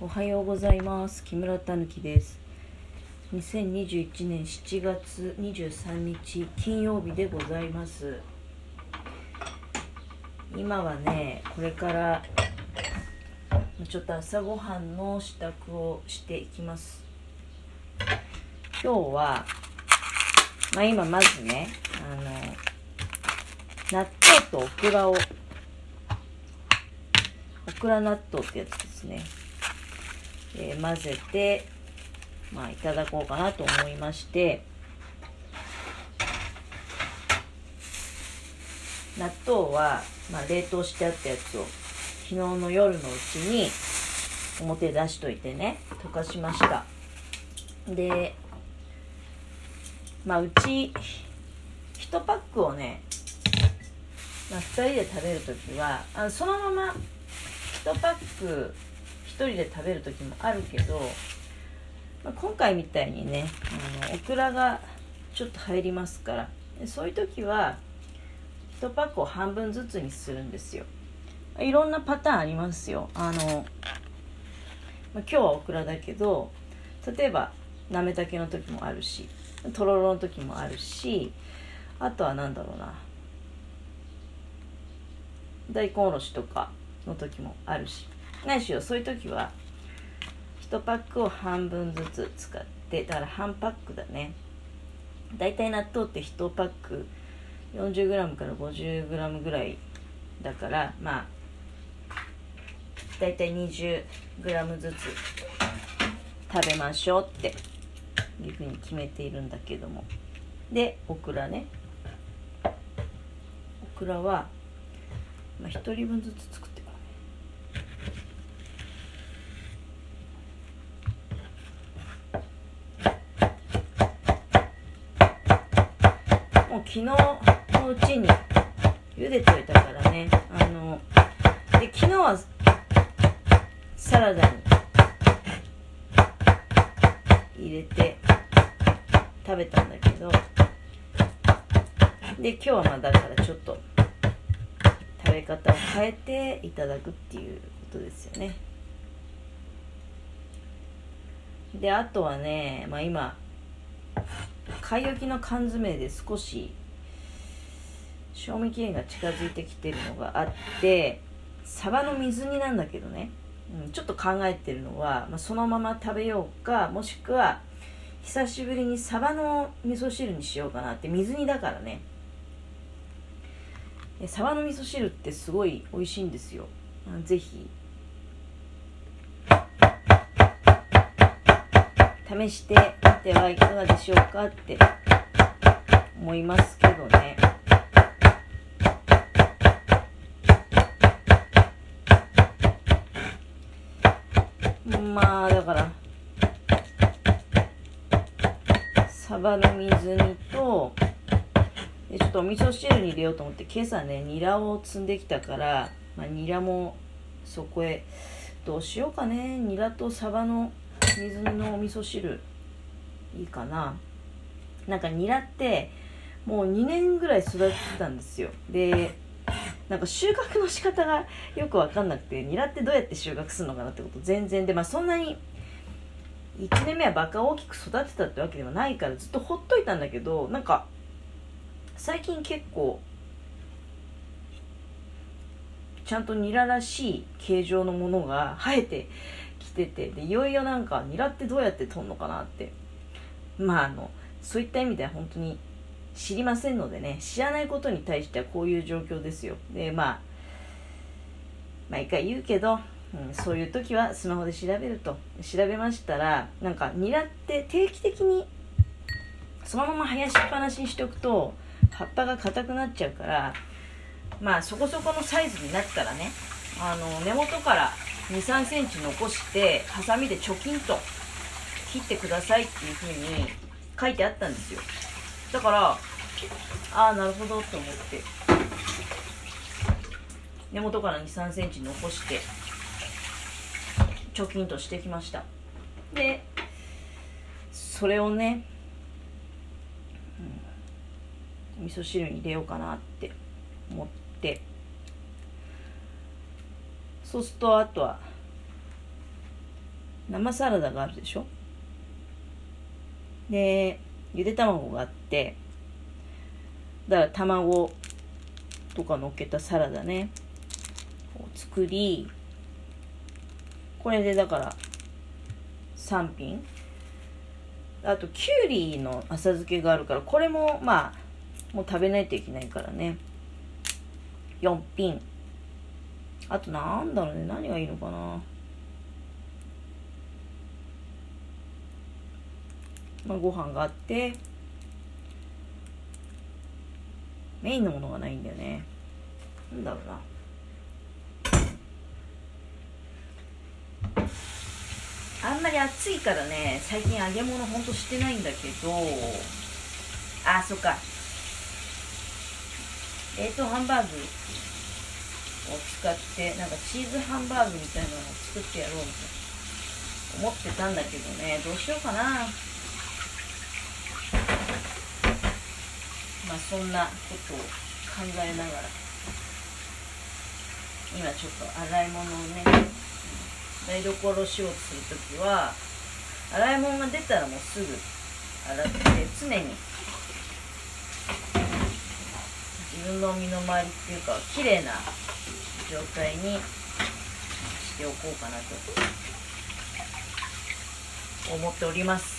おはようございます。木村たぬきです。2021年7月23日金曜日でございます。今はね、これからちょっと朝ごはんの支度をしていきます。今日は、今まずね、納豆とオクラ納豆ってやつですね。混ぜて、いただこうかなと思いまして、納豆は、冷凍してあったやつを昨日の夜のうちに表出しといてね、溶かしました。で、うち1パックをね、2人で食べるときはそのまま1パック1人で食べる時もあるけど、今回みたいにね、オクラがちょっと入りますから、そういう時は1パックを半分ずつにするんですよ。いろんなパターンありますよ。今日はオクラだけど、例えばなめたけの時もあるし、とろろの時もあるし、あとは大根おろしとかの時もあるし、何しろそういう時は1パックを半分ずつ使って、だから半パックだね。だいたい納豆って1パック 40g から 50g ぐらいだから、だいたい 20g ずつ食べましょうっていうふうに決めているんだけども。で、オクラね、オクラは、1人分ずつ作って、昨日のうちに茹でといたからね。で、昨日はサラダに入れて食べたんだけど、で今日はだからちょっと食べ方を変えていただくっていうことですよね。で、あとはね、今買い置きの缶詰で少し賞味期限が近づいてきてるのがあって、サバの水煮なんだけどね、ちょっと考えてるのは、そのまま食べようか、もしくは久しぶりにサバの味噌汁にしようかなって。水煮だからね、サバの味噌汁ってすごい美味しいんですよ。ぜひ試してみてはいかがでしょうかって思いますけどね。だからサバの水煮と、ちょっとお味噌汁に入れようと思って、今朝ねニラを摘んできたから、ニラもそこへどうしようかね。ニラとサバの水煮のお味噌汁いいかな。ニラってもう2年ぐらい育ててたんですよ。で、収穫の仕方がよく分かんなくて、ニラってどうやって収穫するのかなってこと全然で、そんなに1年目はバカ大きく育てたってわけでもないから、ずっとほっといたんだけど、最近結構ちゃんとニラらしい形状のものが生えててて、でいよいよニラってどうやってとんのかなって、そういった意味では本当に知りませんのでね、知らないことに対してはこういう状況ですよ。で、毎回言うけど、そういう時はスマホで調べましたら、ニラって定期的にそのまま生やしっぱなしにしておくと葉っぱが硬くなっちゃうから、そこそこのサイズになったらね、根元から2,3 センチ残してハサミでチョキンと切ってくださいっていう風に書いてあったんですよ。だから、なるほどと思って、根元から 2,3 センチ残してチョキンとしてきました。で、それをね、味噌汁に入れようかなって思って、そうするとあとは生サラダがあるでしょ。で、ゆで卵があって、だから卵とかのっけたサラダねを作り、これでだから3品。あときゅうりの浅漬けがあるから、これもまあもう食べないといけないからね、4品。あとなんだろうね、何がいいのかな。まあ、ご飯があって、メインのものがないんだよね。なんだろうな。あんまり暑いからね、最近揚げ物ほんとしてないんだけど、あ、そっか、冷凍ハンバーグを使ってなんかチーズハンバーグみたいなのを作ってやろうと思ってたんだけどね、どうしようかな。まあそんなことを考えながら、今ちょっと洗い物をね、台所をしようとするときは、洗い物が出たらもうすぐ洗って、常に自分の身の回りっていうか綺麗な状態にしておこうかなと思っております。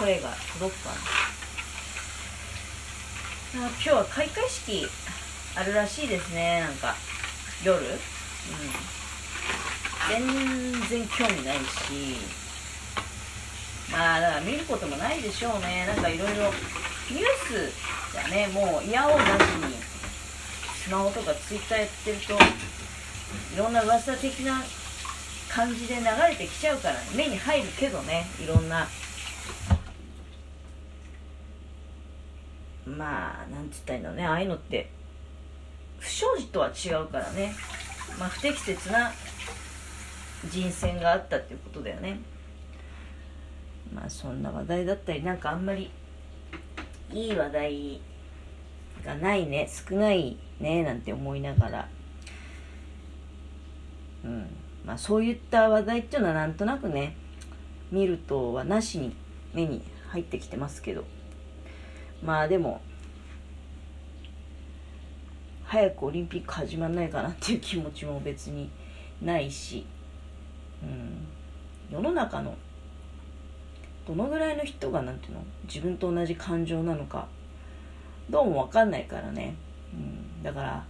声が届くかな。今日は開会式あるらしいですね、なんか夜、全然興味ないし、まあだから見ることもないでしょうね。なんかいろいろニュースがね、もういやおうなしにスマホとかツイッターやってると、いろんな噂的な感じで流れてきちゃうから、ね、目に入るけどね、いろんな、まあなんて言ったらいいんだろうね、ああいうのって不祥事とは違うからね、まあ不適切な人選があったっていうことだよね。まあそんな話題だったり、なんかあんまりいい話題がないね、少ないねなんて思いながら、まあそういった話題っていうのはなんとなくね、見るとはなしに目に入ってきてますけど、まあでも早くオリンピック始まんないかなっていう気持ちも別にないし、世の中のどのぐらいの人がなんていうの、自分と同じ感情なのかどうも分かんないからね、だから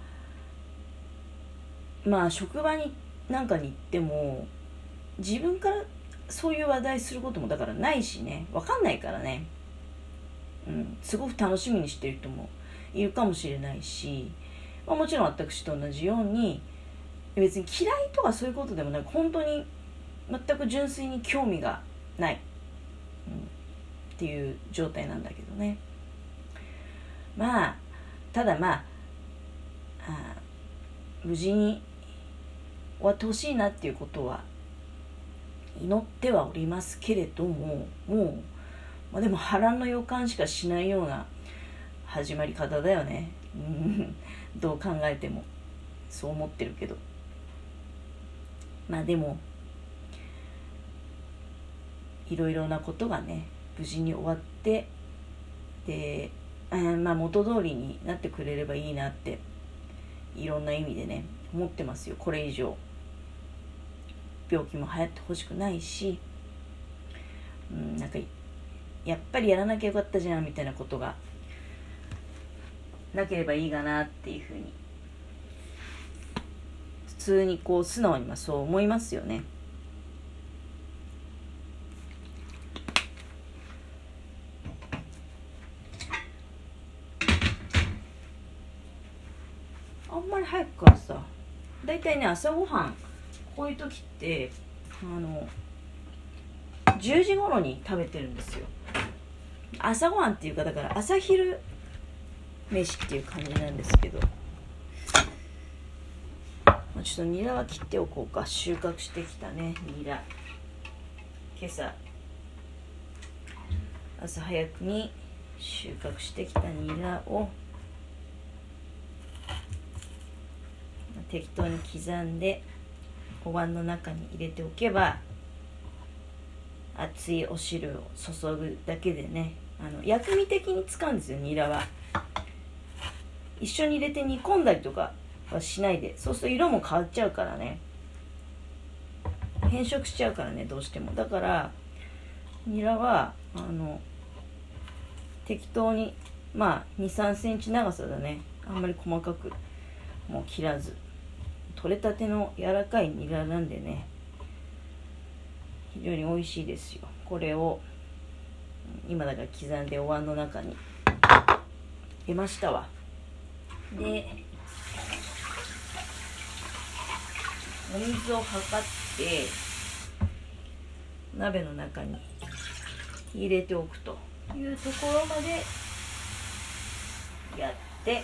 まあ職場になんかに行っても自分からそういう話題することもだからないしね、分かんないからね、すごく楽しみにしてる人もいるかもしれないし、まあ、もちろん私と同じように別に嫌いとかそういうことでもなく、本当に全く純粋に興味がない、っていう状態なんだけどね。まあただまあ、無事に終わってほしいなっていうことは祈ってはおりますけれども、もう、まあ、でも波乱の予感しかしないような始まり方だよねどう考えてもそう思ってるけど、まあでもいろいろなことがね無事に終わって、で、まあ元通りになってくれればいいなっていろんな意味でね思ってますよ。これ以上病気も流行ってほしくないし、なんかやっぱりやらなきゃよかったじゃんみたいなことがなければいいかなっていうふうに普通にこう素直にまあそう思いますよね。あんまり早くからさ、だいたいね朝ごはんこういう時って10時頃に食べてるんですよ。朝ごはんっていうか、だから朝昼飯っていう感じなんですけど、ちょっとニラは切っておこうか。収穫してきたね、ニラ。今朝朝早くに収穫してきたニラを適当に刻んでお椀の中に入れておけば、熱いお汁を注ぐだけでね、薬味的に使うんですよ。ニラは一緒に入れて煮込んだりとかはしないで、そうすると色も変わっちゃうからね、変色しちゃうからね、どうしても。だからニラは適当に、まあ 2,3 センチ長さだね。あんまり細かくもう切らず、取れたての柔らかいニラなんでね、非常に美味しいですよ。これを今だから刻んでお椀の中に入れましたわ。で、お水を測って鍋の中に入れておくというところまでやって、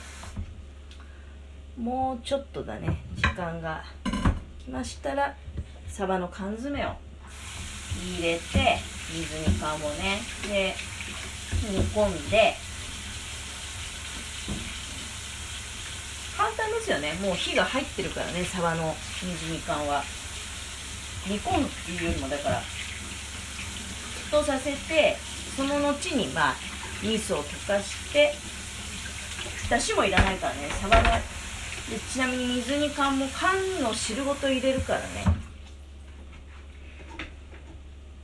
もうちょっとだね、時間がきましたらサバの缶詰を入れて、水に缶をね、で煮込んで。簡単ですよね、もう火が入ってるからね、サバの水煮缶は。煮込むっていうよりもだから沸騰させて、その後にまあ味噌を溶かして、だしもいらないからね、サバの。でちなみに水煮缶も缶の汁ごと入れるからね。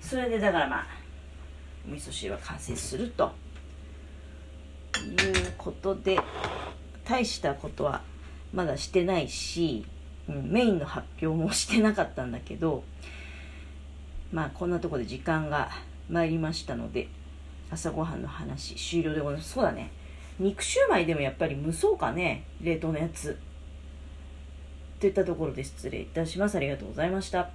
それでだからまあ味噌汁は完成するということで、大したことはまだしてないし、メインの発表もしてなかったんだけど、まあこんなとこで時間が参りましたので、朝ごはんの話終了でございます。そうだね、肉シューマイでもやっぱり蒸そうかね、冷凍のやつ。といったところで失礼いたします。ありがとうございました。